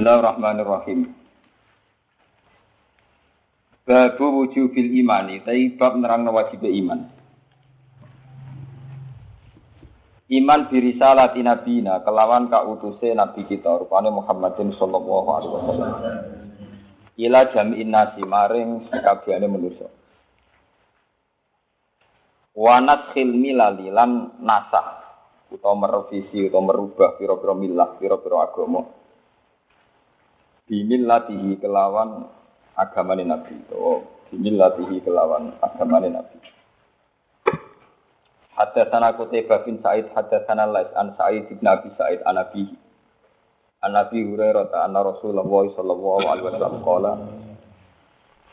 Bismillahirrahmanirrahim. Babu wujubil imani, tapi bab nerangna wajib iman. Iman birisalati nabina, kelawan kautuse nabi kita, rupane Muhammadin sallallahu alaihi wasallam. Ila jam'in nasi maring sekabiane manusa. Wa nakhil milali lan nasah, utawa merevisi utawa merubah pira-pira milah, pira-pira agama. Bimillatihi kelawan agamane Nabi. Oh, bimillatihi kelawan agamane Nabi. Hadatsana Qutaibah bin Sa'id, hadatsana Lais an Sa'id bin Abi Sa'id an Nabi. An Nabi Hurairah anna Rasulullah sallallahu alaihi wasallam qala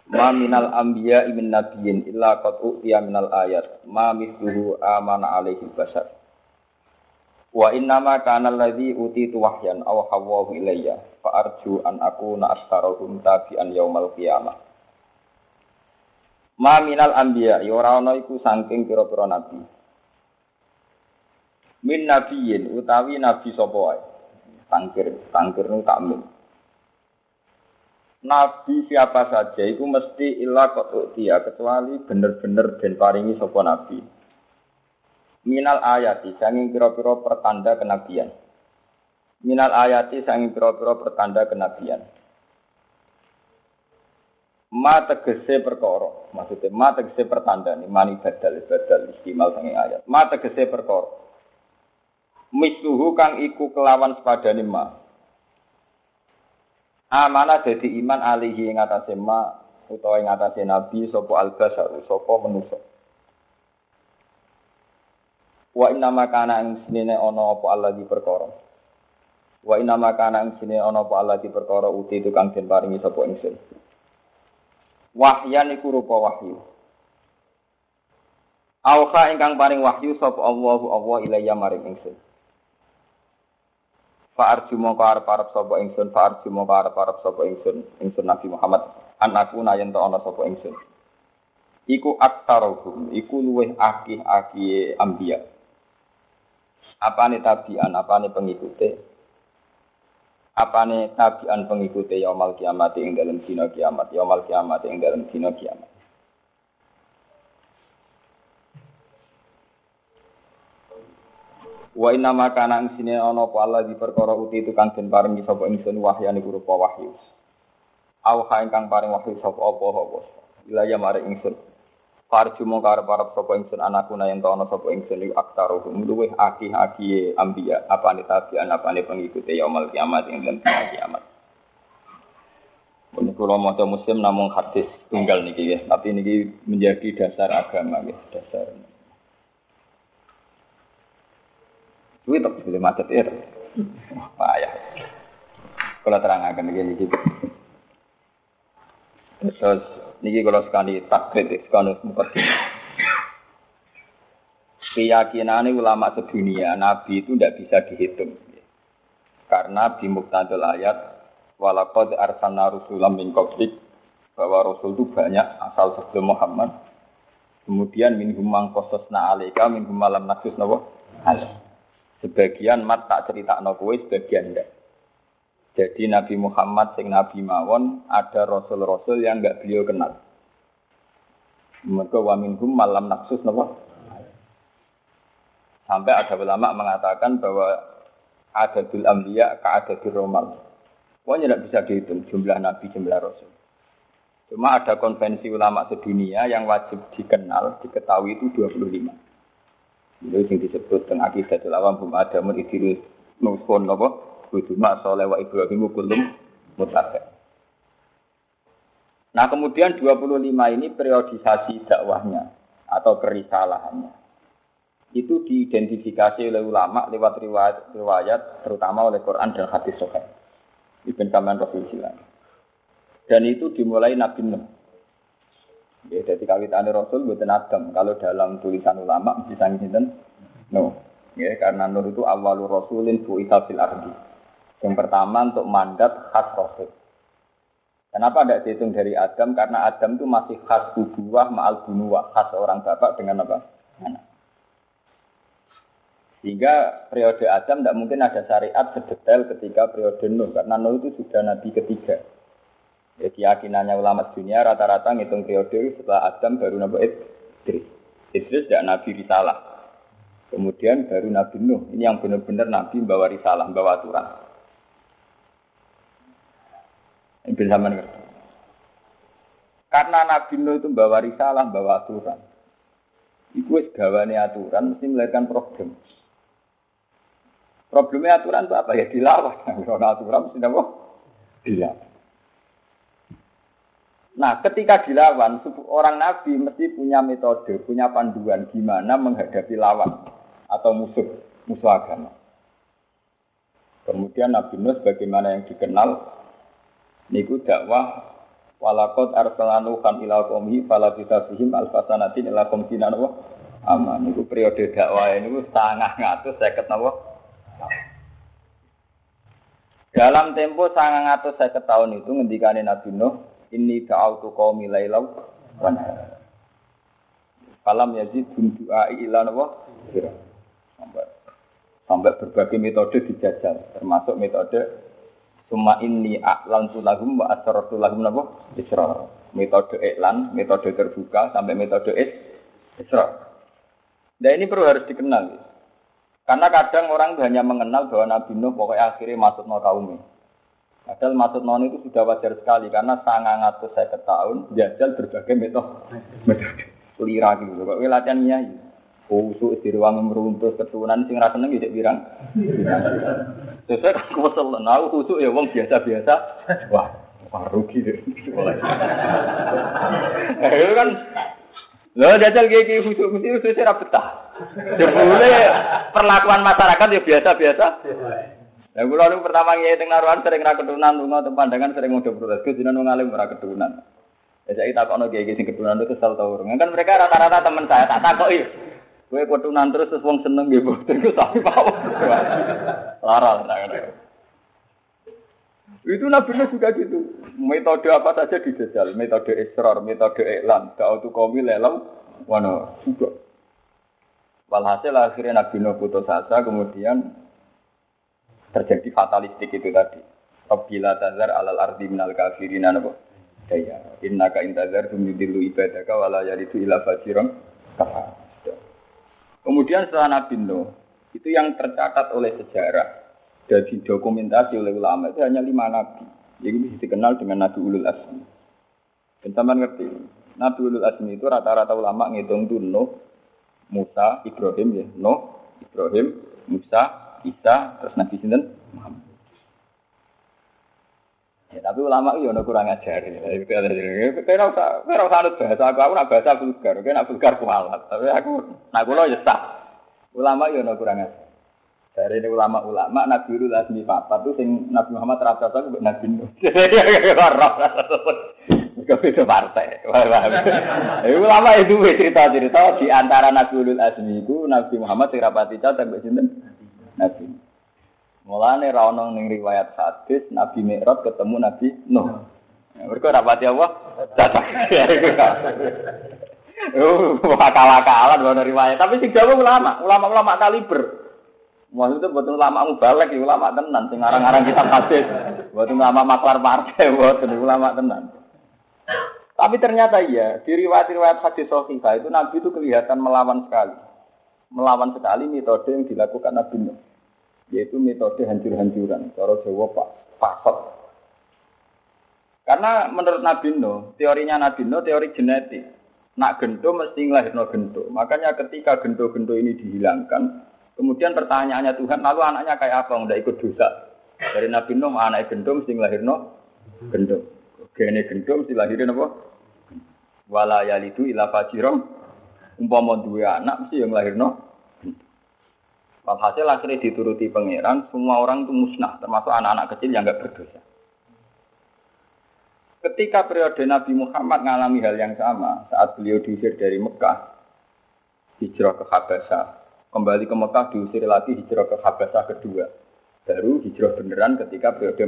ma minal anbiya'i min nabiyyin illa qad u'tiya minal ayat ma mithluhu amana alaihi basar. Wa innama kana allazi utitu wahyan aw hawahu ilayya fa arju an akuna astarahum tabi'an yaumal qiyamah. Ma minal anbiya ora ana iku saking pira-pira nabi. Min nabiyyin utawi nabi sapa wae. Tangkir niku takmin. Nabi siapa saja iku mesti illa qatu dia kecuali bener-bener den paringi sapa nabi. Minal ayati sanging pira-pira pertanda kenabian. Minal ayati sanging pira-pira pertanda kenabian. Ma tegese perkara, maksudnya ma tegese pertanda ni mani badal istimal sanging ayat. Ma tegese perkara. Misluhu kang iku kelawan sepadane ma. Amana dadi iman alihi ing atase ma utawa ing atase nabi sapa al-basar sapa manusa. Wa inna makana ing sinene ana apa Allah di perkara. Wa inna makana ing sinene ana apa Allah di perkara uti tukang den paringi sapa ingsun. Wahyan iku rupa wahyu. Auha ingkang paring wahyu sapa Allahu Allah ilayya maring ingsun. Fa arju moko arep-arep sapa ingsun, fa arju moko arep-arep sapa ingsun, ingsun Nabi Muhammad anakku nayen ta ana sapa ingsun. Iku aktarohum, iku luweh akih-akih ambiya. Apane tabi'an, apane pengikute? Apane tabi'an pengikute yaumal kiamat ing dalem dina kiamat, yaumal kiamat ing dalem dina kiamat. Wa inna ma kana ing sine ana apa Allah di perkara uti tukang den paringi sapa ingsun wahyane rupa wahyu. Auha ingkang paring wahyu sapa apa-apa. Ilaya mare ingsun. Farju mung karep-arep sapa ingsun anakku yen ta ana sapa ingsun iku aktaruhum luweh akih-akih ambiya apane tabian apane pengikute yaumul kiamat ing dalem kiamat. Menika ulama muslim namung hadis tunggal niki nggih, tapi niki menjadi dasar agama nggih, dasar. Kuwi tak boleh macet ya. Payah. Kula terangaken niki. Terus niki kalau sekali takritik sekali mukti. Keyakinan ulama sedunia Nabi itu tidak bisa dihitung, karena di muktadal ayat walaqad arsalna rusulan min qablik bahwa rasul itu banyak asal sebelum Muhammad. Kemudian minhum man qasasna alaika minhum malam nasus nawa al. Sebagian mat tak critakno kowe, sebagian ndak. Jadi Nabi Muhammad sing Nabi mawon ada rasul-rasul yang enggak beliau kenal. Mereka wa minhum malam naksus napa? Sampai ada ulama mengatakan bahwa adadul anbiya ka adadul romal. Pokoknya enggak bisa dihitung jumlah nabi, jumlah rasul. Cuma ada konvensi ulama sedunia yang wajib dikenal, diketahui itu 25. Itu yang disebut tentang aqidatul awam bum adamun idil nusun napa? Buduma soleh wa Ibrahim kulum mutafek. Nah kemudian 25 ini periodisasi dakwahnya atau kerisalahannya itu diidentifikasi oleh ulama lewat riwayat terutama oleh Quran dan hadis sahih Ibn Kaman Rasulullah. Dan itu dimulai Nabi Nuh. Ya, dari kawitane Rasul mboten adem kalau dalam tulisan ulama bisa sinten Nuh. Ya, karena Nuh itu awalul Rasulin bu'itha fil ardi. Yang pertama untuk mandat khas Rasul. Kenapa tidak dihitung dari Adam? Karena Adam itu masih khas ubuwah ma'al bunuwah, khas orang bapak dengan apa? Anak. Sehingga periode Adam tidak mungkin ada syariat sedetail ketika periode Nuh, karena Nuh itu sudah nabi ketiga. Ya, keyakinannya ulama dunia rata-rata ngitung periode setelah Adam baru Nabi Idris. Idris tidak nabi risalah. Kemudian baru Nabi Nuh. Ini yang benar-benar nabi membawa risalah, membawa aturan. Ini bersamaan. Karena Nabi Nuh itu membawa risalah, membawa aturan. Iku wis gawane aturan mesti melahirkan problem. Problemnya aturan itu apa? Ya dilawan. Kalau aturan mesti apa? Dilawan. Nah, ketika dilawan, orang Nabi mesti punya metode, punya panduan gimana menghadapi lawan atau musuh agama. Kemudian Nabi Nuh sebagaimana yang dikenal, niku dakwah walaqad arsalna kan ila qaumi falabisihim alfasanatin ila qomtinan wa aman. Niku periode dakwah niku 950 napa? Dalam tempo 950 tahun itu ngendikane Nabi Nuh, inni da'awtu qaumi lailaw wa nahar. Falam yazidhum du'ai illa nafira. Sampai berbagai metode dijajal, termasuk metode summa inni a'lantu lahum wa asrartu lahum napa? Israr. Metode iklan, metode terbuka sampai metode israr. Nah ini perlu harus dikenal. Karena kadang orang hanya mengenal bahwa Nabi Nuh pokoknya akhirnya maksudnya kaumnya. Padahal maksudnya itu sudah wajar sekali. Karena 950 tahun, jajal berbagai metode. Selirah gitu. Pokoknya latihan nyai. Usuk di ruang meruntus, keturunan, sehingga seneng tidak bilang. Sesuai kan kusel. Nah, usuk ya wong biasa-biasa. Wah rugi deh. Nah, itu kan. Lho jajal gigi usuk mesti usuk saya betah. Jebule perlakuan masyarakat ya biasa-biasa. Lah kula niku pertama ngiye teng Naruan sering ra keturunan lunga teng pandangan sering modho protes jenengan wong alim ora keturunan. Ya saiki takokno gigi sing keturunan itu kesel ta urung. Kan mereka rata-rata teman saya tak takoki. Kowe keturunan terus wong seneng nggih boten ku tapi pawon. Larang ta ngono. Itu Nabi juga gitu. Metode apa saja dijajal, metode israr, metode iklan, da'utu qaumi lailaw wa nahar. Walhasil akhirnya Nabi Nuh putus asa, kemudian terjadi fatalistik itu tadi. Rabbila tazar alal ardi minal kafirin anaba. Daya innaka intazar tumidilu ibadaka wala yalidu ila fajiran kafar. Kemudian setelah Nabi Nuh, itu yang tercatat oleh sejarah dan didokumentasi oleh ulama itu hanya 5 nabi. Jadi dikenal dengan Nabi Ulul Azmi. Teman-teman ngerti? Nabi Ulul Azmi itu rata-rata ulama ngitung Nuh, Musa, Ibrahim ya, Nuh, Ibrahim, Musa, Isa, terus Nabi sinten Muhammad. Ya, tapi ulama iki ono kurang ajar. Kira usah bahasa aku nak bahasa vulgar, oke nak vulgar kualat. Tapi aku lho ya sah. Ulama iki ono kurang ajar. Dari ulama-ulama Nabi Ulul Azmi papat itu sing Nabi Muhammad rata-rata ku Nabi Nuh. Kabeh partai. Iku ulama itu cerita-cerita di antara Nabi Ulul Azmi iku Nabi Muhammad sing rapati catet mbek sinten? Nabi. Mulane ra ono ning riwayat hadis Nabi Mi'raj ketemu Nabi Nuh. Mergo rapati apa? Catet. Akal-akalan ono riwayat, tapi sing jawab ulama-ulama kaliber. Maksudnya buat ulama mubalek, ulama tenan, sing ngarang-ngarang kitab hadis, buat ulama maklar partai, buat ulama tenan. Tapi ternyata iya, di riwayat-riwayat hadis sahih itu Nabi itu kelihatan melawan sekali metode yang dilakukan Nabi Nuh, yaitu metode hancur-hancuran, cara Jawa Pak Pasot. Karena menurut Nabi Nuh, teorinya Nabi Nuh teori genetik, nak gento mesti nglahirno gento, makanya ketika gento-gento ini dihilangkan. Kemudian pertanyaannya Tuhan, lalu anaknya kayak apa? Nggak ikut dosa. Dari Nabi Nuh, anak gendong, mesti lahirno gendong. Gene gendong, mesti lahirin apa? Wala yalidu ila fajirong. Umpama dua anak, mesti yang lahirno. Walhasil akhirnya dituruti pangeran, semua orang itu musnah, termasuk anak-anak kecil yang nggak berdosa. Ketika periode Nabi Muhammad mengalami hal yang sama, saat beliau diusir dari Mekah, hijrah ke Habasyah. Kembali ke Mekah diusir lagi hijrah ke Habasyah kedua. Baru hijrah beneran ketika periode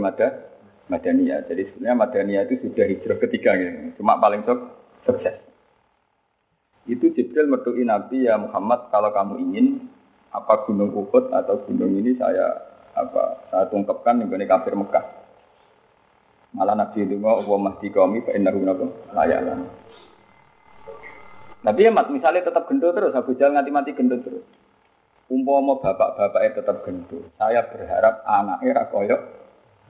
Madaniyah. Jadi sebenarnya Madaniyah itu sudah hijrah ketiga. Gitu. Cuma paling sukses. Itu Jibril metuhi Nabi, ya Muhammad kalau kamu ingin apa gunung Uhud atau gunung ini saya tungkapkan dengan kafir Mekah. Malah Nabi itu mau Allahumma di kami fa innahu layalan. Nabi amat misalnya tetap gendut terus, Abu Jahal nganti-mati gendut terus. Umpama bapak-bapaknya tetap gendut. Saya berharap anaknya ra koyo.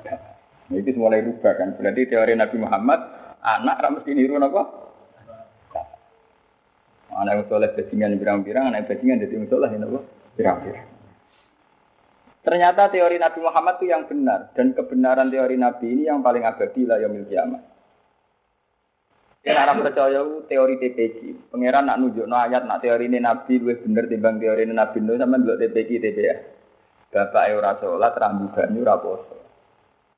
Nah, itu mulai rubah kan. Berarti teori Nabi Muhammad anak ra mesti niru napa? Anak itu oleh bajingan birang-birang, anak bajingan jadi musolah ini apa? Birang-birang. Ternyata teori Nabi Muhammad itu yang benar dan kebenaran teori Nabi ini yang paling abadi lah yang milik kiamat. Cara percaya teori TPG. Pangeran nak nunjukno ayat nak teori ini Nabi luwih bener timbang teori ini Nabi Nuh sampean delok TPG TPA. Bapake ora salat, rambu banyu ora poso.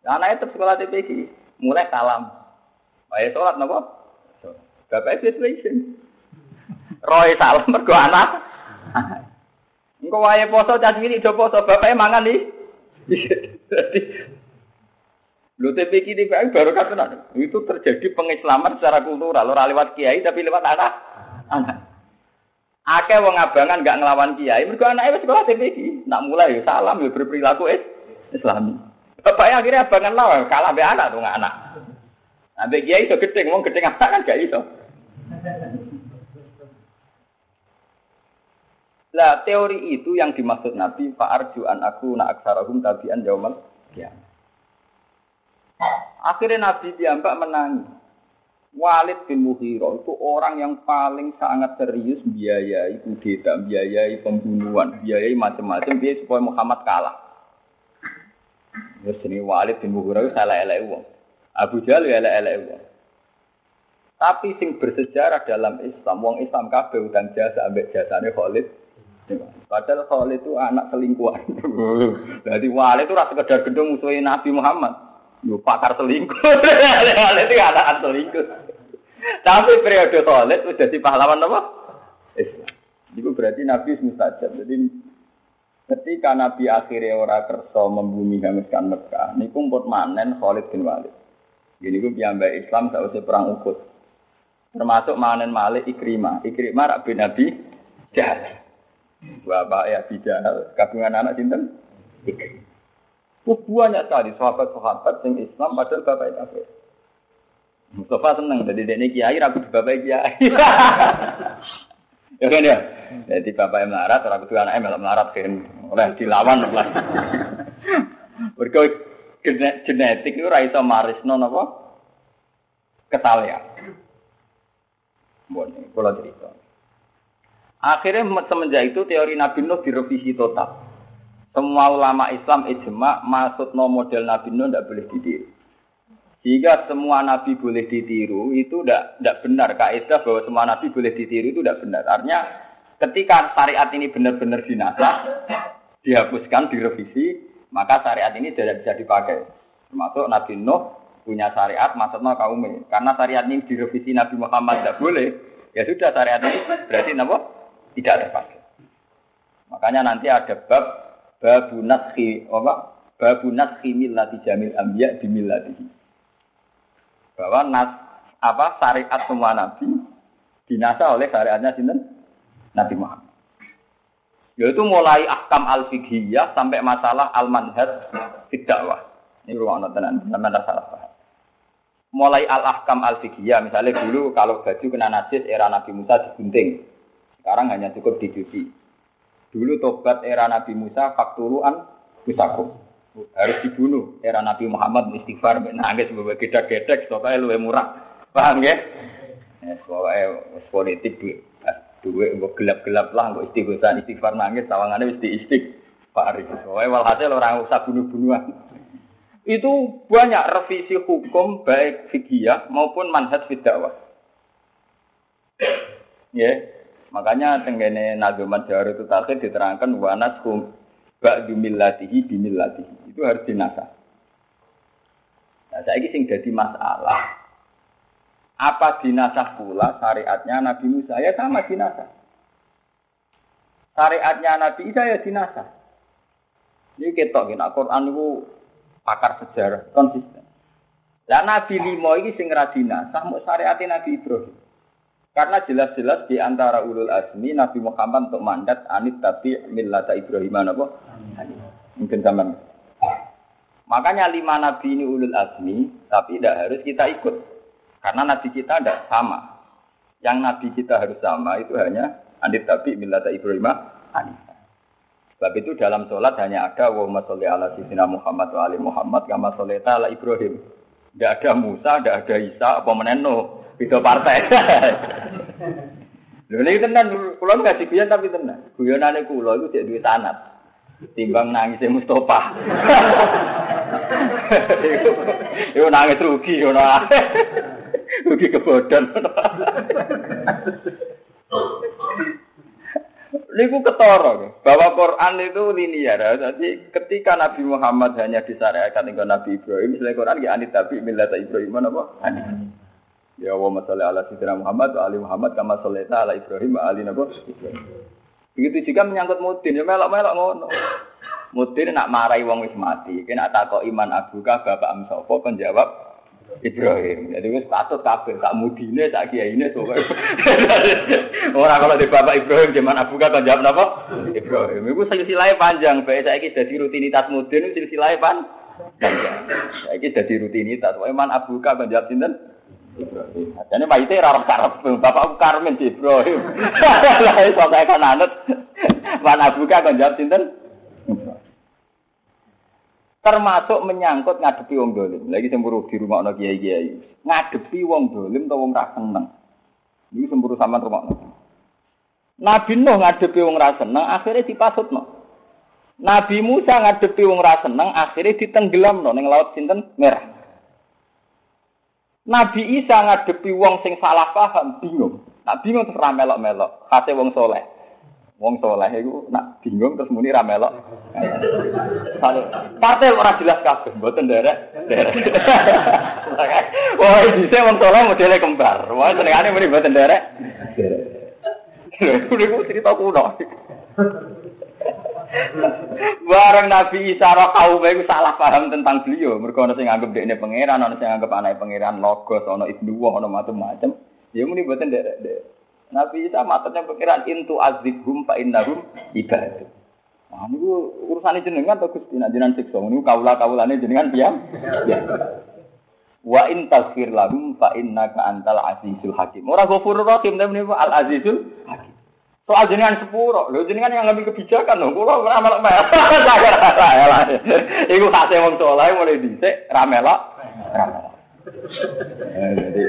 Anake tetep sekolah TPG, mulai salam. Wae salat napa? Bapake situation. Roy salam mergo anak. Engko wae poso cadwini do poso bapake mangan iki. Dadi lho TPG TPA baru katenan. Itu terjadi pengislaman secara kultural, ora lewat kiai tapi lewat anak. Anak. Akeh wong abangan enggak nglawan kiai, mergo anake wis sekolah TPG. Nak mulai salam ya berperilaku Islami. Bapake akhirnya abangan lawan kalah be anak dong anak. Ambek kiai iso gedeng, wong gedeng anak kan gak iso. Lah teori itu yang dimaksud Nabi fa'arju'an aku na'aksarahum tabi'an yaumal qiyamah. Akhirnya Nabi piyambak menangis. Walid bin Mughirah itu orang yang paling sangat serius biayai kudeta, biayai pembunuhan, biayai macam-macam dia supaya Muhammad kalah. Terus ini Walid bin Mughirah salah elek wong. Abu Jahal elek-elek wong. Tapi sing bersejarah dalam Islam, wong Islam kabeh utang jasa ambek jasane Khalid. Padahal Khalid itu anak selingkuhan. Jadi Walid itu rasa sekedar gedung musuhi Nabi Muhammad. Yo pakar selingkuh. Walid itu anak selingkuh. Tapi periode Khalid itu jadi pahlawan apa? Islam. Itu berarti Nabi mustajab. Jadi ketika Nabi akhirnya ora kersa membumi hanguskan Mekah, niku pun manen Khalid bin Walid. Jadi niku piyambak Islam sausé perang Uhud. Termasuk manen malih Ikrimah. Ikrimah rak bin Nabi Jahal. Bapak ya tidak kabungan anak sinten iki. Banyak sekali sahabat-sahabat sing Islam padahal bapak kafir. Mustafa seneng dadi dene kiai ra kudu bapak kiai. Ya kan ya. Dadi bapak melarat ora kudu anake melarat kan oleh dilawan oleh. Mergo genetik ora iso marisno napa ketalya. Mbone kula cerita. Akhirnya semenjak itu teori Nabi Nuh direvisi total. Semua ulama Islam ijma maksudnya model Nabi Nuh tidak boleh ditiru. Jika semua Nabi boleh ditiru itu tidak benar. Kaidah bahwa semua Nabi boleh ditiru itu tidak benar. Artinya ketika syariat ini benar-benar dinasakh, dihapuskan, direvisi, maka syariat ini tidak bisa dipakai. Termasuk Nabi Nuh punya syariat maksudnya kaumnya. Karena syariat ini direvisi Nabi Muhammad tidak boleh, ya sudah syariat ini berarti apa? Tidak terpakai. Makanya nanti ada bab bunat millati jamil anbiya di millatihi. Bahwa syariat semua nabi dinasa oleh syariatnya sinten? Nabi Muhammad. Yaitu mulai ahkam al-fiqhiyah sampai masalah al-manhaj fid dakwah. Ini ruang tenan, sampeyan ora salah paham. Mulai al-ahkam al-fiqhiyah, misalnya dulu kalau baju kena najis era Nabi Musa digunting. Sekarang hanya cukup dicuci. Dulu tobat era Nabi Musa faktuluan busakum. Harus dibunuh. Era Nabi Muhammad istighfar nangis berbagi gedek-gedek soalnya luwih murah. Paham nggih? Ya soalnya wis politik duwe gelap-gelap lah kok istighfar nangis sawangane wis diistighfar. Soalnya walhasil ora usah bunuh-bunuhan. Itu banyak revisi hukum baik fiqhiyah maupun manhaj fid dakwah. Nggih. Makanya tenggene nazuman jawhar itu takhir diterangkan wanashum ba'du millatihi bi millatihi. Itu harus dinasakh. Nah, saiki sing dadi masalah. Apa dinasakh pula syariatnya Nabi Musa? Ya sama dinasakh. Syariatnya Nabi Isa ya dinasakh. Iki ketok nek Quran niku pakar sejarah konsisten. Lah Nabi 5 iki sing ra dinasakh mung syariate Nabi Ibrahim. Karena jelas-jelas di antara ulul azmi Nabi Muhammad untuk mandat anit tapi millata Ibrahim apa? Mungkin sama. Makanya 5 nabi ini ulul azmi, tapi tidak harus kita ikut. Karena nabi kita tidak sama. Yang nabi kita harus sama itu hanya anit tapi millata Ibrahim. Sebab itu dalam sholat hanya ada Allahumma sholli ala sayyidina Muhammad wa ali Muhammad kama sholaita ala Ibrahim. Tidak ada Musa, tidak ada Isa, apa meneno. Beda partai. Lho nek tenan kula nggak diguyon tapi tenan. Guyonane kula iku dik duwe sanad. Timbang nangise Mustofa. Yo nangis rugi ngono. Rugi kebodhon. Niku ketara bahwa Quran itu linier. Jadi ketika Nabi Muhammad hanya disyariatkan dengan Nabi Ibrahim, selain Quran ya anit tapi millata Ibrahim apa? Ya Allahumma sholli ala sayyidina Muhammad wa ali Muhammad kama sholaita ala Ibrahim wa ali Nabi Ibrahim. Begitu juga menyangkut mudin, ya melok-melok ngono. Mudin nak marai wong wis mati, kena takok iman abuka bapak am sapa kon jawab Ibrahim. Jadi wis patut kabeh sak mudine sak kiyaine sok. Ora kalau di bapak Ibrahim jaman abuka kon jawab napa? Ibrahim. Iku silsilahe panjang, bae saiki dadi rutinitas mudin silsilahe panjang. Saiki dadi rutinitas, wae man abuka kon jawab sinten? Ibrahim. Jadi maite rarap-rarap bapakku Karmen di Ibrahim. Lah iso kae kan anut. Mana buka kon jawab sinten? Termasuk menyangkut ngadepi wong dolim. Lagi semburu di rumahno kiai-kiai. Ngadepi wong dolim ta wong ra seneng. Iki semburu sampean rumahno. Nabi Nuh ngadepi wong ra seneng akhire dipasutno. Nabi Musa ngadepi wong ra seneng akhire ditenggelamno ning laut sinten? Merah. Nabi Isa ngadepi wong sing salah paham bingung. Nak bingung terus ra melok-melok. Khase wong saleh. Wong saleh iku nak bingung terus muni ra melok. Saleh. Partai ora jelas kabeh, mboten nderek. Wah, dise wong saleh modele kembar. Wah, senengane muni mboten nderek. Kudu cerita kuno. Bareng Nabi Isa ra kaume iku salah paham tentang beliau. Mergo ana sing nganggep dhekne pangeran, ana sing nganggep anake pangeran logos, ana ibnu wa ana macam-macam. Ya muni mboten nderek. Nabi Isa maksudnya pangeran intu azibhum fa innahum ibadu. Nah niku urusane jenengan to Gusti, nek jenengan siksa niku kawula-kawulane jenengan piyam. Ya. Wa in tasfir lahum fa innaka antal azizul hakim. Ora Ghafurur Rahim, menika Al Azizul Hakim. Soal jenengan sepuro, lho jenengan yang ngambil kebijakan lho, kula ora melok-melok. Iku khase wong saleh mulai dhisik ra melok. Jadi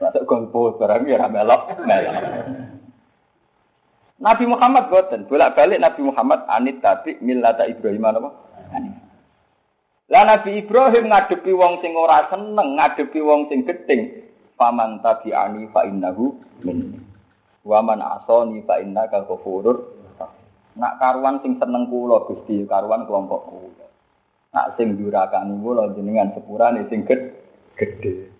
sak golpos barang ya ra melok. Nabi Muhammad boten, bolak-balik Nabi Muhammad anit tabi millata Ibrahim apa? Lah Nabi Ibrahim ngadepi wong sing ora seneng, ngadepi wong sing gething. Faman tabi'ani fa innahu minni. Waman asoni fa innaka ghafurur. Nak karuan sing seneng kula Gusti, karuan kelompok kula. Nak sing durakani kula jenengan sepurane sing gedhe.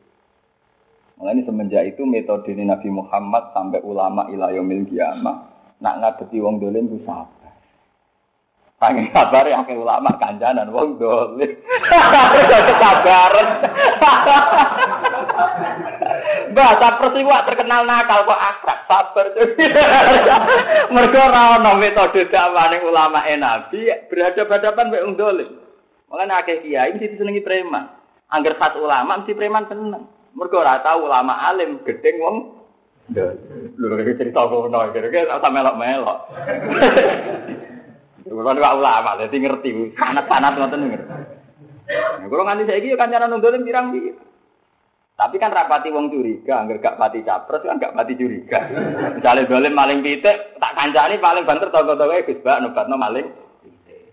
Mulane semenjak itu metode Nabi Muhammad sampai ulama ila yaumil qiyamah, nak ngadepi wong dolim ku sabar. Sange sabar ya akeh ulama kancanan wong dolim. Sabaran. Bah, sabar sih wak terkenal nakal kok akrab sabar. Mergo ora ana metode dakwane ulama Nabi berhadapan-hadapan mek wong dolim. Mulane akeh kiai mesti senengi preman. Angger khas ulama mesti preman seneng. Mergo ora tau ulama alim gedeng wong dolim. Lho iki cerita kono iki ora melok-melok. Ulama wak ulama dadi ngerti sanad-sanad ngoten ngerti. Nek kula nganti saiki yo kancanan wong dolim pirang-pirang. Tapi kan rapati wong curiga, angger gak pati capres kan gak pati curiga. Misale dolen maling pitik, tak kancani paling banter tangga-tanggae Gus Bak nobatno maling pitik.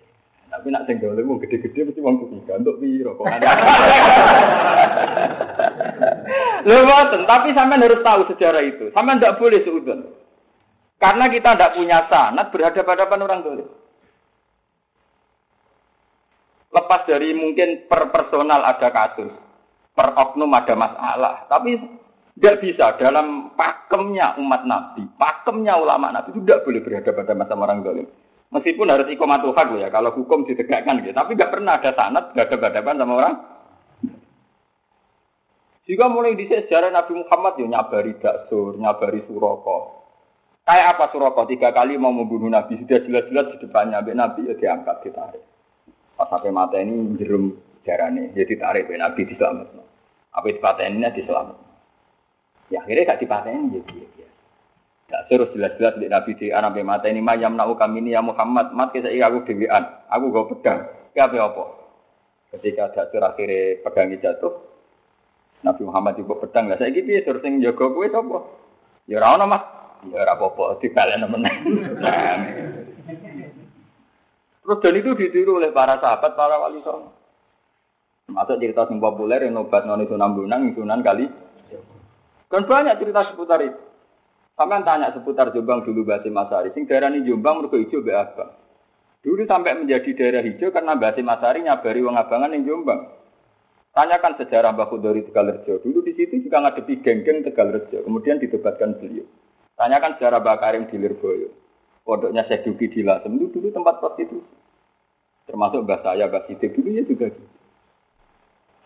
Tapi nak sing dolen wong gede-gede mesti wong curiga entuk piro kok. Lho mboten, tapi sampean harus tahu sejarah itu. Sampean ndak boleh seudon. Karena kita ndak punya sanad berhadapan-hadapan orang dolen. Lepas dari mungkin per personal ada kasus. Per oknum ada masalah, tapi tidak bisa dalam pakemnya umat Nabi, pakemnya ulama Nabi itu tidak boleh berhadapan sama orang zalim. Meskipun harus iqomatuhak loh ya, kalau hukum ditegakkan gitu, tapi tidak pernah ada sanad berhadapan sama orang. Jika mulai dhisik sejarah Nabi Muhammad yo nyabari Daksur, nyabari Suraka. Kayak apa Suraka? 3 kali mau membunuh Nabi, sudah jelas-jelas di depannya ambek Nabi ya diangkat ditarik. Pas sampai mata ini jerum jarane, jadi tarik ben Nabi diselametno. Apa dipatenine diselametno. Ya akhirnya gak dipateni ya piye. Daksur jelas-jelas di Nabi di ana ambek mata ini mayam nau kami ini ya Muhammad, mat saiki aku dhewean, aku go pedang. Ki ape apa? Ketika Daksur akhirnya pedangi jatuh, Nabi Muhammad juga pedang lah. Saiki piye tur sing jaga kowe sapa? Ya ora ono, Mas. Ya ora apa-apa, dibaleni meneh. Terus dan itu ditiru oleh para sahabat, para wali songo. Masuk cerita sing populer yang obat non itu nambunan, Sunan Kali. Kan banyak cerita seputar itu. Sampeyan tanya seputar Jombang dulu Mbah Simasari, sing daerahne Jombang mergo ijo mbek abang. Dulu sampai menjadi daerah hijau karena Mbah Simasari nyabari wong abangan ning Jombang. Tanyakan sejarah Mbah Khudori Tegalrejo. Dulu di situ juga ngadepi geng-geng Tegalrejo. Kemudian ditebatkan beliau. Tanyakan sejarah Mbah Karim di Lirboyo. Pondoknya Syekh Duki di Lasem. Dulu tempat prostitusi. Termasuk Mbah saya, Mbah Sidik. Dulu ya juga gitu.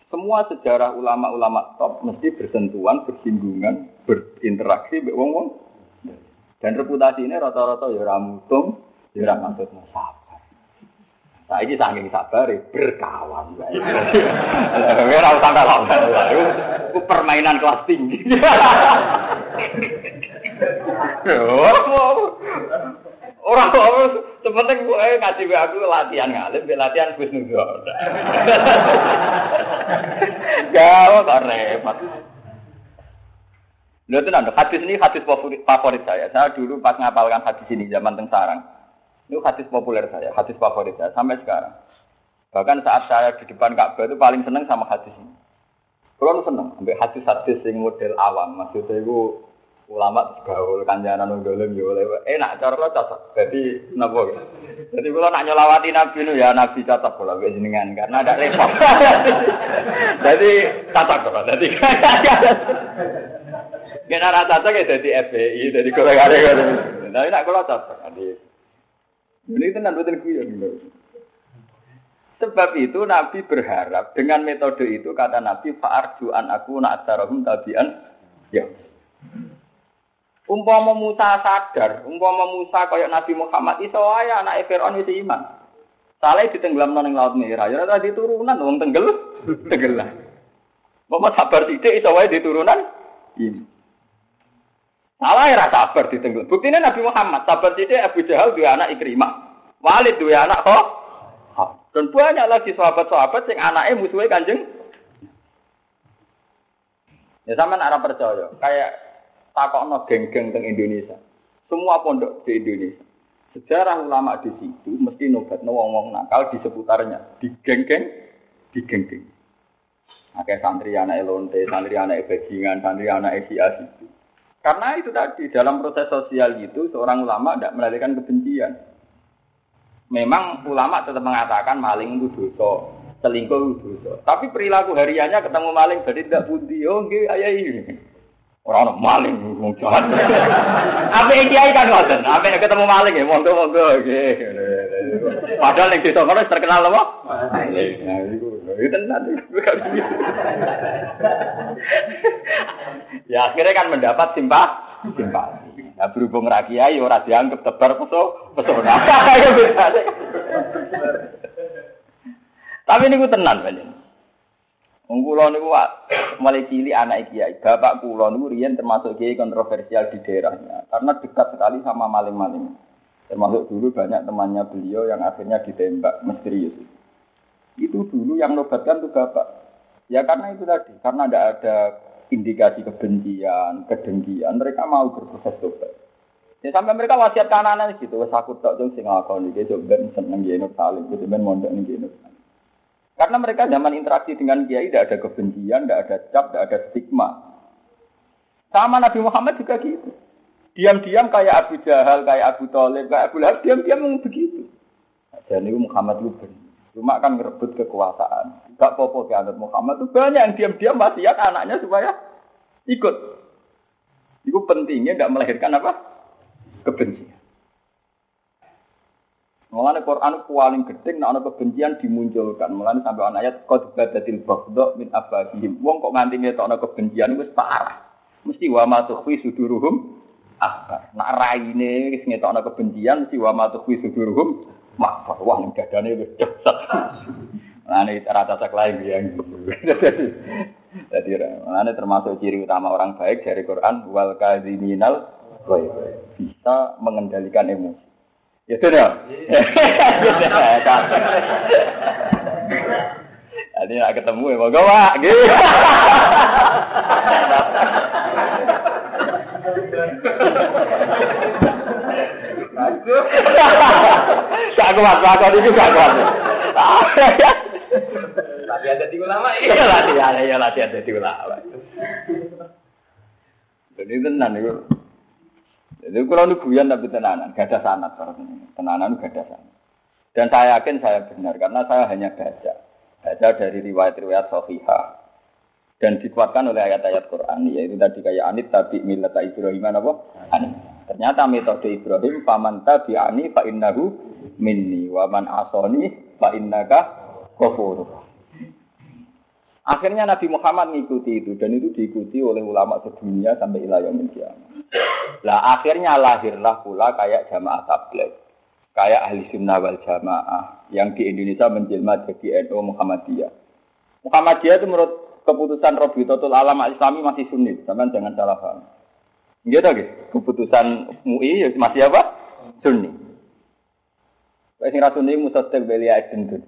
Semua sejarah ulama-ulama top mesti bersentuhan, bersinggungan, berinteraksi mbek wong-wong. Dan reputasi ini rata-rata ya ramutung, ya ramantut nasab. Saya ini sangat sabar, berkawan. Saya harus tanda lawan. Itu permainan kelas tinggi. Orang-orang sepenting gue ngasih aku latihan ngalim, latihan gue nunggu. Jauh, gak repot. Lihat itu nanti, hadis ini hadis favorit saya. Saya dulu pas ngapalkan hadis ini, zaman Tengsarang. Itu hadis populer saya, hadis favorit saya sampai sekarang. Bahkan saat saya di depan Ka'bah itu paling senang sama hadis ini. Kalau senang, sampai hadis-hadis yang model awam. Maksudnya itu ulama gaul kanjana nunggulim ya oleh enak cara lo cocok. Jadi kenapa? Jadi kalau nak nyolawati Nabi itu ya Nabi cocok kalau jenengan karena ada repot. Jadi cocok kalau jadi. Karena cocok ya jadi FPI, jadi kore-kore. Tapi nak kalau cocok hadis. Ini tenan boten kuwi ya. Sebab itu Nabi berharap dengan metode itu kata Nabi fa'arju'an aku na'tarahum tabi'an ya. Umpama Musa sadar, umpama Musa kaya Nabi Muhammad iso wae anake Firaun wis iman. Saleh ditenggelamno ning laut Merah, ya ora diturunan wong tenggelam. Bapak sabar sithik iso wae diturunan iman. Salah era sabar di tenggelam. Buktinya Nabi Muhammad sabar tidak Abu Jahal dua anak Ikrimah, Walid dua anak dan banyak lagi sahabat-sahabat yang anaknya musuhnya Kanjeng. Ya sama nak percaya. Kayak takokno geng-geng teng Indonesia. Semua pondok di Indonesia. Sejarah ulama di situ mesti nobatno wong-wong nakal di seputarnya, di geng-geng. Akeh santri anak lonte, santri anak bajingan, santri anak Asia situ. Karena itu tadi, dalam proses sosial itu, seorang ulama tidak melahirkan kebencian. Memang ulama tetap mengatakan maling itu dosa, selingkuh itu dosa. Tapi perilaku hariannya ketemu maling, jadi tidak putih. Oh, enggak, ayah ini. Orang-orang maling, ngomong jahat. Apa yang dia kan, Wazen? Apa yang ketemu maling ya? Monggo. Padahal yang dosa harus terkenal apa? Maling. Nah, itu nanti. Ya akhirnya kan mendapat simpati. Nah berhubung rakyat, orang dianggap tebar pesona. Tapi ini ku tenan banyak. Mengkulon itu mulai cili anak kiai. Bapak kulon itu rian termasuk kiai kontroversial di daerahnya, karena dekat sekali sama maling-maling. Termasuk dulu banyak temannya beliau yang akhirnya ditembak misterius. Itu dulu yang nobatkan tuh bapak. Ya karena itu tadi, karena tidak ada indikasi kebencian, kedengkian, mereka mau berproses tobat. Ya sampai mereka wasiat kanan-kanan gitu, wes aku tok jeng sing lakoni iki jomben seneng jeneng salim, kudu men mondok ning jeneng. Karena mereka zaman interaksi dengan kiai tidak ada kebencian, tidak ada cap, tidak ada stigma. Sama Nabi Muhammad juga gitu. Diam-diam kayak Abu Jahal, kayak Abu Talib, kayak Abu Lahab, diam-diam begitu. Dan itu Muhammad lu bener. Cuma kan ngerebut kekuasaan. Gak popo ke anak Muhammad itu banyak yang diam-diam wasiat anaknya supaya ikut. Itu pentingnya tidak melahirkan apa? Kebencian. Mulane Quran paling gedeng nek ana kebencian dimunculkan. Mulane sampai ana ayat qad badatil baghdha min abadihim. Wong kok nganti ngetokno kebencian wis parah. Mesti wa ma tukhfi suduruhum akbar. Nek raine wis ngetokno kebencian mesti wa ma tukhfi suduruhum makbar. Wah ning dadane wis dheset. Nah, ini rata-rata lain yang jadi, nah, termasuk ciri utama orang baik dari Quran wal kadziminal ghaiz, bisa mengendalikan emosi. Ya sudah. Jadi nak ketemu ya mau gawak. Tak kuat itu tak kuat. Latihan jadi ulama, iya latihan, jadi ulama. Jadi tenan itu. Jadi kalau nu guyon tapi tenanan, gak ada sanad orang ini. Tenanan gak ada sanad. Dan saya yakin saya benar karena saya hanya baca dari riwayat-riwayat sahihah dan dikuatkan oleh ayat-ayat Quran. Yaitu tadi kayak anit tabi millata Ibrahim apa? Anit. Ternyata metode Ibrahim faman tabi'ani fa innahu minni wa man asani fa innaka kufur. Akhirnya Nabi Muhammad mengikuti itu dan itu diikuti oleh ulama sedunia sampai ila yaumil qiyamah. Lah akhirnya lahirlah pula kayak jamaah tabligh, kayak ahli sunnah wal jamaah yang di Indonesia menjelma jadi NU Muhammadiyah. Muhammadiyah itu menurut keputusan Rabitatul Alam Islami masih sunni, teman jangan salah paham. Nggih ta nggih, keputusan MUI masih apa? Sunni. Wes ning rasune mustaqil belia sendiri.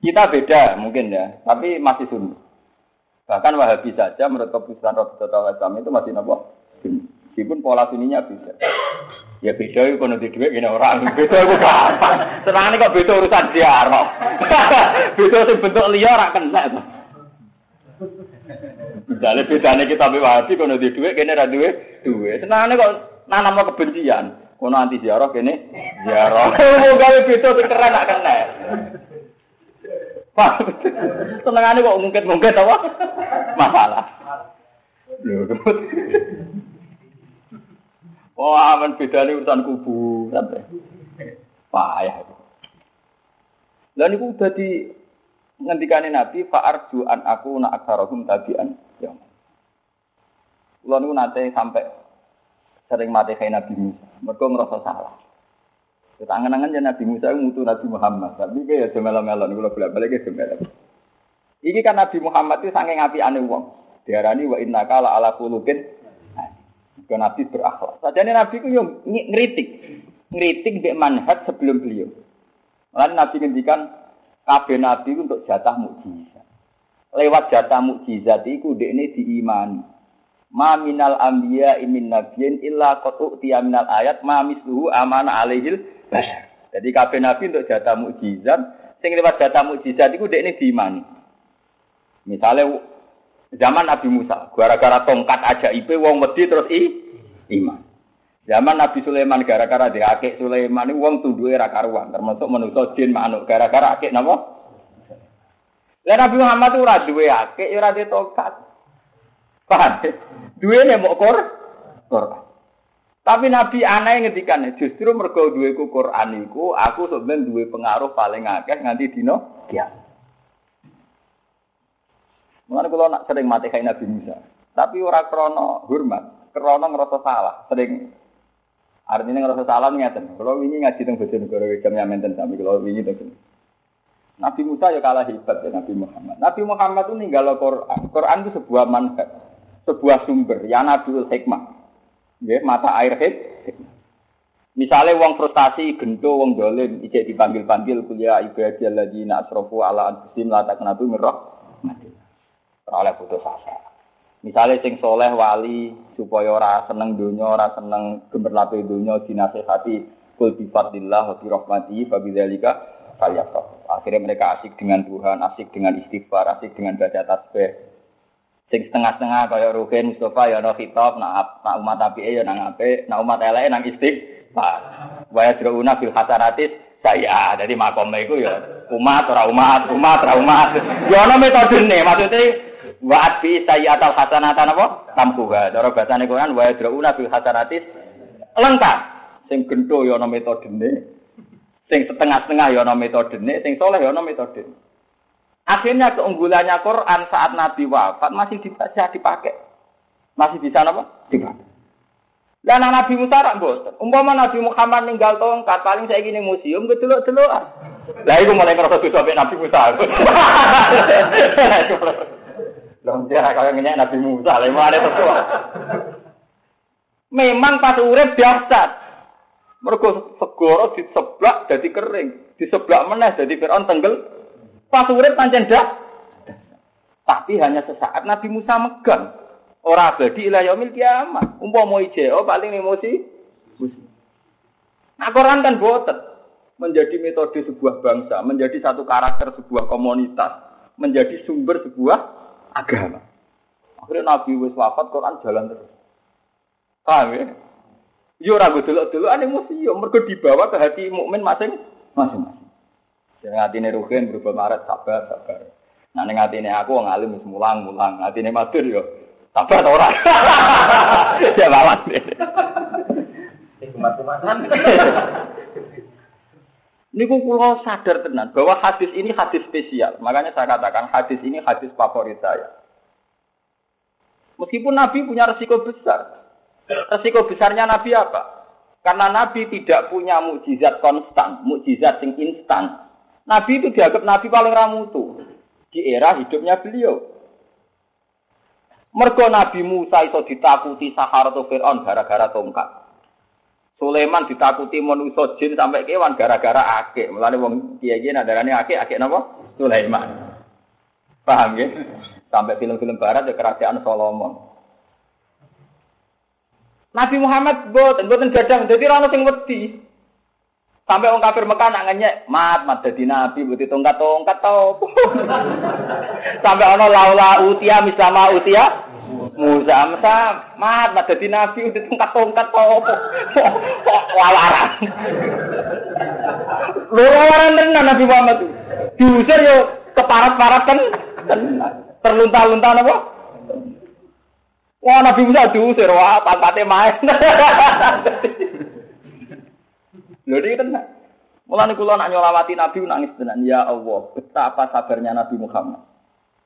Kita beda mungkin ya, tapi masih sunni. Bahkan Wahabi saja menurut keputusan Rabitatul Alam itu masih napa? Meskipun pola suninya beda. Ya beda iku kono di dhuwit kene ora. Beda iku gampang. Senengane kok beda urusan diarok. Beda sing bentuk liya ora kena to. Dale bedane kita mbek Wahabi kono di dhuwit kene ora duwe dhuwit. Senengane kok nanam kebencian, kono anti ziarah kene ziarah. Wong gawe beda sing keren nak kena. Pak, senengane kok mungkin apa? Masalah. Lho, repot. Oh, aman bedane urusan kubu, sampe. Payah itu. Lah niku dadi ngendikane Nabi fa arju an aku na aktsarahum tabi'an. Ya. Kulo niku nate sampai sering mati kayak Nabi Musa, mereka merasa salah. Tangan-tangan jadi Nabi Musa ngutu Nabi Muhammad, tapi kayak jemel-melon, kalau bolak-balik kayak jemel. Iki kan Nabi Muhammad itu sange ngapi ane uang. Diarani wa innaka la ala khuluqin. Ke Nabi berakhlak. Sajane Nabi ku yo ngritik mbek manhaj sebelum beliau. Lan Nabi ngendikan kabeh nabi ku untuk jatah mukjizat. Lewat jatah mukjizat iku dekne diimani. Ma minal anbiya min nabiyyin illa qad utiya minal ayat ma misluhu amana alaihil bashar. Jadi kabeh nabi untuk jatah mukjizat, sing lewat jatah mukjizat iku dekne diimani. Misale zaman Nabi Musa, gara-gara tongkat ajaibe wong wedi terus iman. Zaman Nabi Sulaiman gara-gara diakek Sulaiman wong tunduke ra karuan, termasuk manusa jin manuk gara-gara akek napa? Lah Nabi Muhammad ora duwe akek, ora duwe tongkat. Paham? Duwene mok Qur'an. Tapi Nabi aneh ngendikane justru mergo duweku Qur'an iku aku sampeyan duwe pengaruh paling akeh nganti dina kiamat. Mulane kula nak sering mati kaya Nabi Musa. Tapi ora krana hormat, krana ngrasa salah. Sering artine ngrasa salah ngeten. Kula wingi ngaji teng Bojonegoro jam nyamenten sami kula wingi teng. Nabi Musa ya kalah hebat ya Nabi Muhammad. Nabi Muhammad itu ninggalo Qur'an. Qur'an itu sebuah manhaj. Sebuah sumber, ya nabiul hikmah, ya, mata air hikmah. Misalnya wong frustasi, gento, wong dolim, ijek dipanggil-panggil, kuliah ibadah lagi nasrofu ala anfusim latak nabi merah, oleh putus asa. Misalnya sing soleh wali supaya ora seneng dunia, ora seneng gemerlape dunia, dinasehati kul bifatillah wa bi rahmatihi fa bidzalika falyafrahu. Akhirnya mereka asik dengan Tuhan, asik dengan istighfar, asik dengan baca tasbih. Sing setengah-setengah kaya Ruhin Mustafa ya ana khitab nak umat apike ya nang apik, nak umat eleke nang istighfar. Waya jrouna bil hasanatis saya. Dadi makome iku ya umat ora umat, umat ora umat. Ya ana metodene, maksude wa'at bi sayyatal hasanatan apa? Tamkuha. Cara basane Quran waya jrouna bil hasanatis lengkap. sing gendho ya ana metodene, sing setengah-setengah ya ana metodene, sing saleh ya ana metodene. Akhirnya keunggulannya Quran saat Nabi wafat masih dibaca, dipakai. Masih bisa napa? Dipakai. Lan Nabi Musa rak mboten. Umpama Nabi Muhammad ninggal tongkat paling saiki ning museum kedelok-delokan. Lah iku mulai ngrasa dosa mek Nabi Musa. Lah dia kaya ngene Nabi Musa lha mare terus. Memang pas urip biasat. Mergo segoro diseblak dadi kering, diseblak meneh dadi Firaun tenggel. Pas urip pancen dak. Tapi hanya sesaat Nabi Musa megang. Ora abadi ila yaumil kiamat. Umpama ijeo paling emosi. Nah, Quran kan boten. Menjadi metode sebuah bangsa, menjadi satu karakter sebuah komunitas, menjadi sumber sebuah agama. Akhirnya Nabi wis wafat, Quran jalan terus. Paham ya? Yo ora go delok-delokan emosi, yo mergo dibawa ke hati mukmin masing-masing. Sing atine rugen berubah marah sabar. Nah ning atine aku wong alim wis mulang-mulang, atine matur yo sabar ta ora? Ya lawan. Iku matuman. Niku kula sadar tenan bahwa hadis ini hadis spesial. Makanya saya katakan hadis ini hadis favorit saya. Meskipun Nabi punya resiko besar. Resiko besarnya Nabi apa? Karena Nabi tidak punya mukjizat konstan, mukjizat sing instan. Nabi itu dianggap Nabi paling ramutu di era hidupnya beliau. Mergo Nabi Musa iso ditakuti Saharatu Fir'aun gara-gara tongkat. Sulaiman ditakuti manusia jin sampai kewan gara-gara akeh. Mulane wong kiye-kiye ndarane akeh napa? Sulaiman. Paham nggih? Sampai film-film barat ya kerajaan Solomon. Nabi Muhammad boten gadang dadi ra ono sing wedi. Sampai orang kafir Mekah nak ngenyek, mat jadi nabi, butuh tongkat tau. Sampai orang laula utia, mislama utia, Musa, mat jadi nabi, butuh tongkat tau. Kok lawaran? Lawaran tenan Nabi Muhammad tu. Diusir yo keparat-parat kan, terlunta-lunta apa? Wah Nabi Musa diusir, wah pangkatnya main. Jadi tenan. Mulane kula nak nyolawati Nabi nangis tenan. Ya Allah, betapa sabarnya Nabi Muhammad.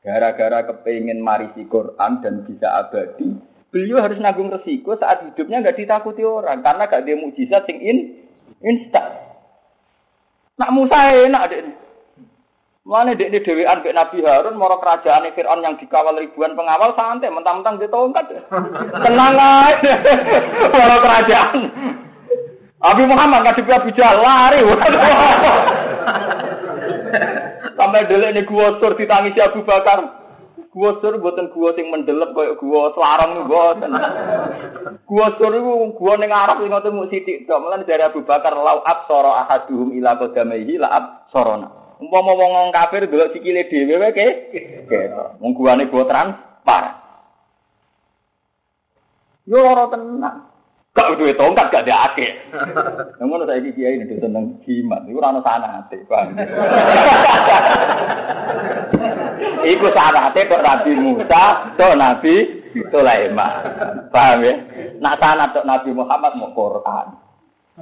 Gara-gara kepengin marisi Quran dan bisa abadi, beliau harus nanggung resiko saat hidupnya enggak ditakuti orang karena enggak ada mukjizat sing instan. Nak Musa enak dekne. Mulane dekne dhewean mek Nabi Harun moro kerajaan Firaun yang dikawal ribuan pengawal santai mentang-mentang dia tongkat. Tenang ae. Moro kerajaan. Nabi Muhammad ngadepi Abu Jahal lari. Sampai delek ning gua sur ditangisi Abu Bakar. Gua sur mboten gua sing mendelep koyo gua Selarong niku mboten. Gua sur niku gua ning arep ngoten mung sithik tok. Mulane dari Abu Bakar lau absara ahaduhum ila qadamihi la absarana. Umpama wong kafir delok sikile dhewe wae ketok. Wong guane gua transparan. Yo ora tenang. Kau duit tongkat gak ada akeh. Namun saya kiai ini tentang jimat. Iku rano sanate, bang. Iku sanate kok Nabi Musa, kok Nabi Sulaiman. Paham ya? Nak sanat kok Nabi Muhammad mau Quran.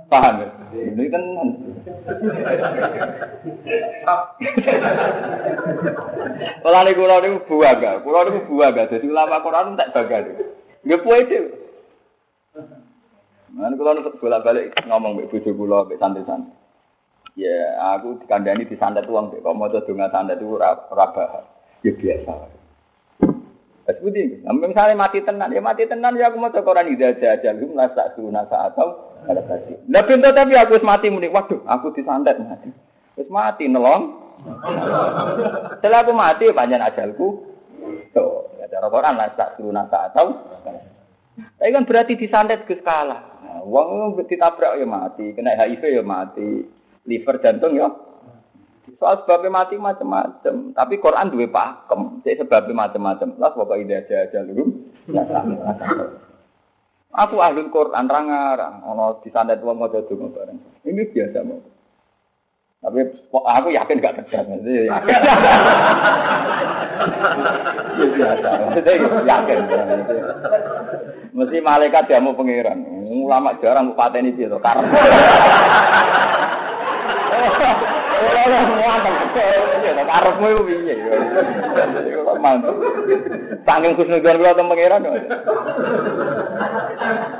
Paham ya? Ini kan. Kalau ni kulo ni buaga, Jadi ulama Quran tak bagal. Gak puas itu. Nah, kalau nak bolak-balik ngomong bik bujuk gula, bik santai-santai. Ya, aku dikandani di santet uang bik. Kalau mau cedungan santet itu rabah, ya biasa. Seperti, misalnya mati tenan. Ya aku mau cekoran ida aja. Lalu melasak sunnah saat atau ada kasih. Tapi entah tapi aku mati muni. Waduh, aku disantet mati. Terus mati nelong. Setelah aku mati, panjang ajalku. So, ada orang melasak sunnah saat atau. Tapi kan berarti disantet ke skala. Wong ditabrak ya mati, kena HIV ya mati, liver jantung ya. Soal sebabnya mati macam-macam. Tapi Quran duwe pakem, jadi sebabnya macam-macam. Lah bapak ini aja dulu. Aku ahlul Quran rangarang, ono disantet wong modal dungo bareng. Ini biasa mau. Tapi aku yakin enggak terjadi. Yakin. Mesti malaikat ya mau pengiran. Ulama jarang pateni itu karena. Karepmu iku piye ya. Mantap. Saking khusnudzon kula teng pengiran kok.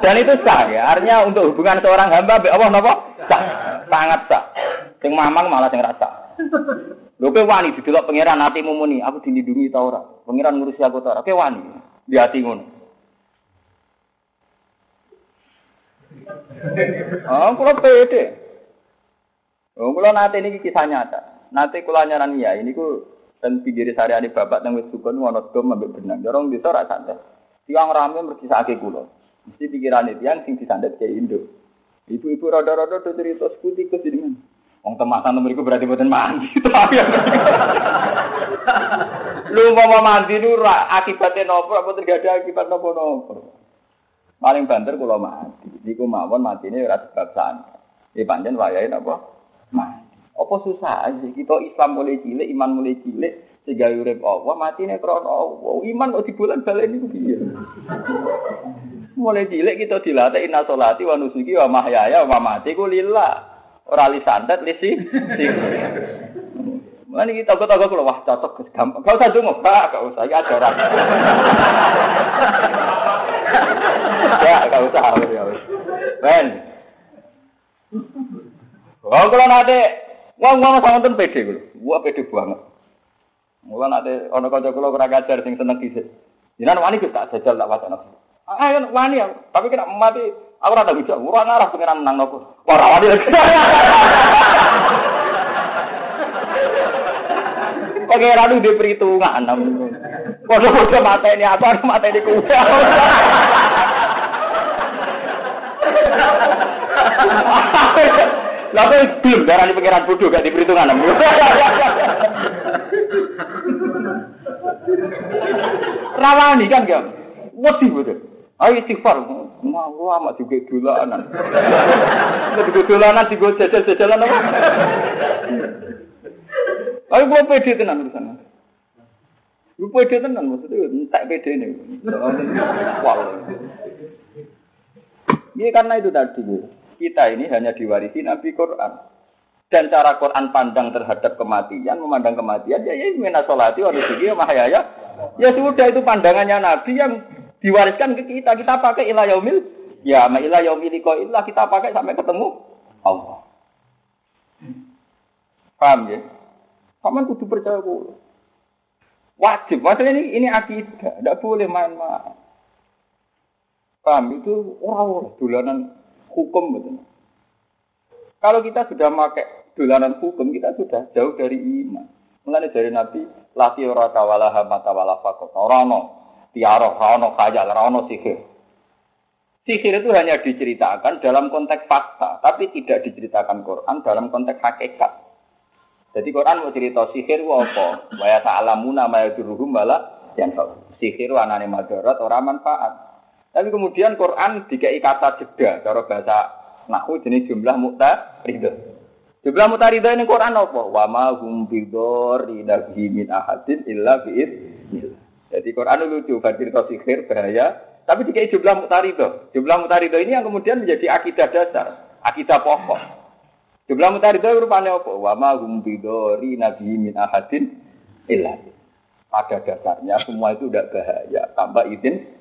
Dan itu sah ya. Artinya untuk hubungan seorang hamba mbek Allah napa? Sah. Sangat sah. Sing mamang malah sing ra sah. Lho kowe wani didelok pengiran atimu muni, aku dilindungi ta ora? Pengiran ngurusi aku ta ora? Kowe wani di ati ngono. Kula pede. Kula nate niki kisah nyata. Nate kula nyaran ya, niku ten pinggir sareane bapak nang wis sukun ana dom ambek benang. Dorong desa ra santet. Tiang rame mergisake kula. Mesti pikirane tiyang sing disandet ke induk. Ibu-ibu rada-rada do cerita sekuti ke jenengan. Wong temasan mriku berarti boten mandi. Lu mau mandi nu ra akibate nopo apa tergada akibat nopo-nopo. Paling banter kula mati. Niku mawon matine ora sebabsan. Iki pancen wayahe napa? Mati. Apa susah aja kita Islam mulai cilik, iman mulai cilik, sing gawe urip Allah matine krana Allah. Iman kok dibulan balen niku piye? Mulai cilik kita dilatih inna sholati wa nusuki wa mahyaya wa mamati ku lillah. Ora li santet li sik. Mulane iki toko-toko kula wah cocok gampang. Enggak usah dungo, enggak usah ya ora. Ya, kalau tahu ya. Ben. Wong kula nate wong-wong sampun PD kula. Wah, PD banget. Mula nate ana kanca kula ora ngajar sing seneng dhisik. Jenengan wani kok tak jajal tak wacana. Ayo wani ya, tapi kena mati aku ora ndak iso. Ora ngarah pengen menang nopo. Ora wani. Pengen ora duwe perhitungan. Kono-kono mateni apa mateni kuwi. Lah kok tim darani pengiran bodoh gak diperhitungan. Rawani kan gak. Wedi bodoh. Ayo istighfar. Mau amat juga dolanan. Nek dolanan digo jajal-jajalan apa? Ayo kok pede tenan urusan. Lu pede tenan maksudnya entek pedene. Wah. Ini karena itu tadi, kita ini hanya diwarisi Nabi Qur'an. Dan cara Qur'an pandang terhadap kematian, memandang kematian, ya minna sholati wa nusuki wa mahyaya. Ya sudah, itu pandangannya Nabi yang diwariskan ke kita. Kita pakai ila yaumil. Ya, ma ila yaumil liqa'illah. Kita pakai sampai ketemu Allah. Paham ya? Paman kudu percaya kok. Wajib. Maksudnya ini akidah. Tidak boleh main-main. Paham? Itu orang dolanan hukum. Betul. Kalau kita sudah pakai dolanan hukum, kita sudah jauh dari iman. Mengenai dari Nabi, lati ora tawalaha matawala fakot. Orano, tiaroh, orano kajal, orano sihir. Sihir itu hanya diceritakan dalam konteks fakta, tapi tidak diceritakan Quran dalam konteks hakikat. Jadi Quran mau cerita sihir apa? Maya ta'alamuna maya duruhum bala. Sihir anane madarat ora manfaat. Tapi kemudian Quran dikai kata jeda, cara bahasa nahwu jenis jumlah mu'taridha. Jumlah mu'taridha ini Quran apa? Wa ma hum bidzarrinahi min ahadin illa bi'iznillah. Jadi Quran itu lucu, bercerita sihir bahaya, tapi dikai jumlah mu'taridha. Jumlah mu'taridha ini yang kemudian menjadi akidah dasar, akidah pokok. Jumlah mu'taridha rupanya apa? Wa ma hum bidzarrinahi min ahadin illa. Pada dasarnya semua itu tidak bahaya tanpa izin.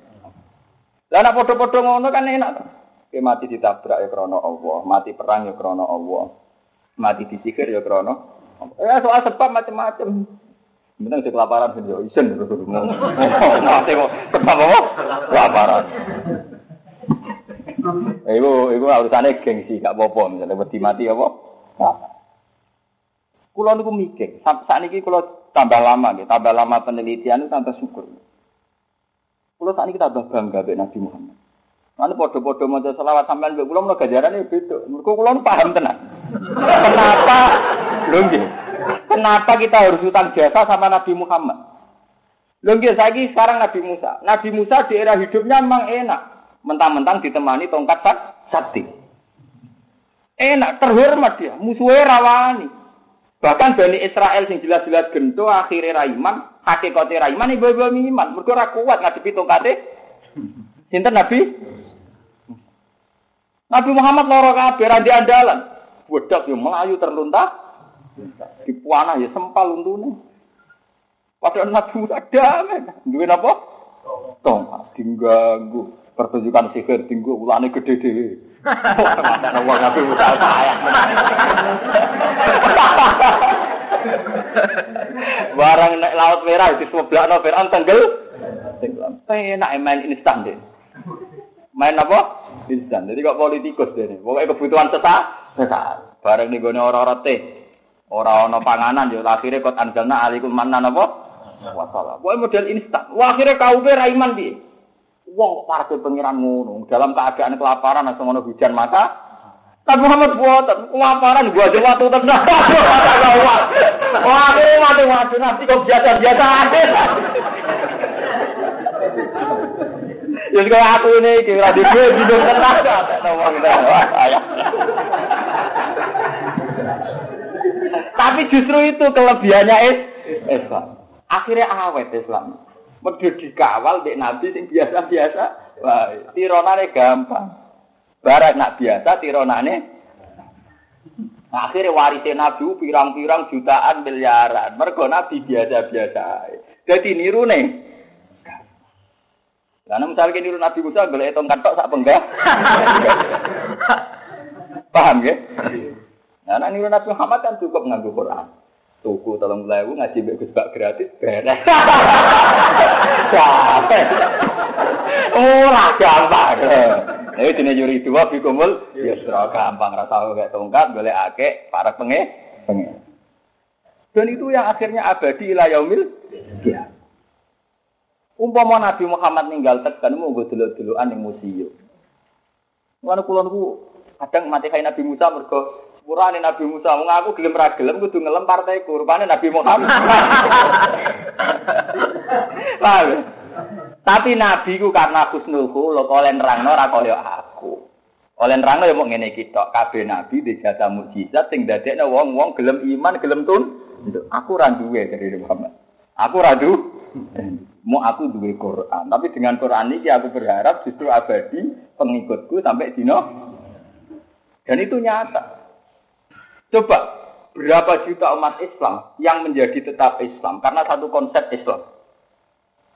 Lah nek padha-padha ngono kan enak to. Kowe mati ditabrak ya krana Allah, mati perang ya krana Allah. Mati disihir ya krana. Soal sebab macam-macam. Bener sik kelaparan ben yo isen terus ngono. Mati kok sebab apa? Kelaparan. Iku urusane gengsi gak apa-apa misale wedi mati apa? Kula niku mikir, sakniki kula tambah lama penelitian tambah syukur. Kulo sakniki tambah bangga mbek Nabi Muhammad. Lan padha-padha maca selawat sampean mbek kulo menawa ganjarane beda. Mergo kulo paham tenan. Kenapa? Lho nggih. Kenapa kita harus utang jasa sama Nabi Muhammad? Lho nggih saiki sekarang Nabi Musa. Nabi Musa di era hidupnya memang enak. Mentang-mentang ditemani tongkat sakti. Enak, terhormat dia. Musuhe rawani. Bahkan Bani Israel sing jelas-jelas gento akhire ra iman. Hakikate ra iman ibu-ibu iman mergo ora kuat ngadepi tongkate Sinten Nabi? Nabi Muhammad loro kabeh ra diandalan. Wedak yo mlayu terlunta. Dipuanah yo sempal untune. Padahal Nabi Musa damai. Duwe napa? Tong diganggu. Pertunjukan sihir tinggu ulane gede dhewe. Padahal wong Nabi Musa sayang. Barang nek laut merah diseblakno Firaun tenggelam. Enak main instan deh. Main apa? Instan. Jadi kok politikus deh. Pokoknya kebutuhan sesaat. Bareng nih gue orang-orang teh, orang-orang panganan. Jadi akhirnya kot anjalna alikum manan apa? Wasalam. Pokoknya model instan. Wah akhirnya kau beraiman di. Wong partai pengiran ngurung dalam keadaan kelaparan atau mana hujan mata. Tapi Muhammad buat kelaparan gua aja waktu tenang. Wah akhirnya mati nanti kau biasa-biasa aja. Jadi kalau aku ini kira di gue hidup tenang, tapi justru itu kelebihannya Islam. Akhirnya awet Islam. Mereka dikawal dek Nabi yang biasa-biasa. Wah, tironane gampang. Barat nak biasa tironane. Akhirnya warisnya Nabi pirang-pirang jutaan miliaran. Mereka Nabi biasa-biasa. Jadi niru nih. Karena misalnya niru Nabi Musa golek tongkat tok sak penggah. Paham nggih? Nah, niru Nabi Muhammad kan cukup nganggo Qur'an. Tuku 30.000 ngaji mbek Gus Bak gratis beres. Capek. Ora gampang. Nek dene juri dua bikumul yusra gampang ra tau golek tongkat golekake para pengeh. Dan itu yang akhirnya abadi ila yaumil qiyamah. Umpama Nabi Muhammad ninggal tekan monggo delok-delokan ning museum. Ngono kula niku kadang mati kaya Nabi Musa mergo sepurane Nabi Musa wong aku gelem ra gelem kudu ngelem partai kurban Nabi Muhammad. Lha tapi Nabi ku karena husnul khuluq oleh nerangno ra kaya aku. Oleh nerangno ya mung ngene iki tok kabeh nabi dijata mukjizat sing dadekne wong-wong gelem iman gelem tunduk. Aku ra duwe dari Muhammad. Aku ra duwe. Mau aku duwe Qur'an, tapi dengan Qur'an ini aku berharap justru abadi pengikutku sampai dino. Dan itu nyata. Coba berapa juta umat Islam yang menjadi tetap Islam karena satu konsep Islam.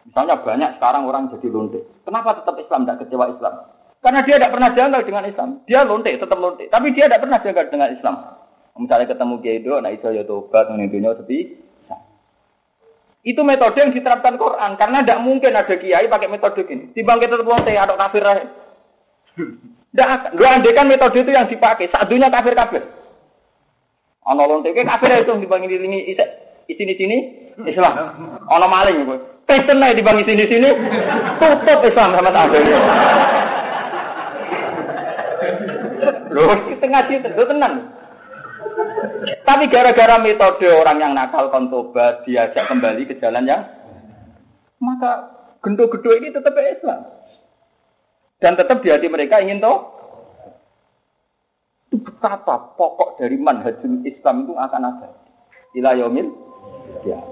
Misalnya banyak sekarang orang jadi lonte. Kenapa tetap Islam tidak kecewa Islam? Karena dia tidak pernah janggal dengan Islam. Dia lonte, tetap lonte, tapi dia tidak pernah janggal dengan Islam. Misalnya ketemu kiai do, nah iso ya tobat ngene dunya sepi. Itu metode yang diterapkan Quran karena tidak mungkin ada kiai pakai metode ini. Timbang kita terbuang saya adok kafir lah. Tidak, dua andekan metode itu yang dipakai. Satunya kafir. Ono lontek kafir itu dibangin di sini, sini Islam. Ono maling itu. Kristen lah dibangin di sini, tutup Islam sama saja. Loh, kita ngaji terus tenang. Tapi gara-gara metode orang yang nakal kontobat diajak kembali ke jalan yang maka gendo-gendo ini tetap Islam dan tetap di hati mereka ingin tahu itu betapa pokok dari manhajul Islam itu akan ada ila yaumil ya.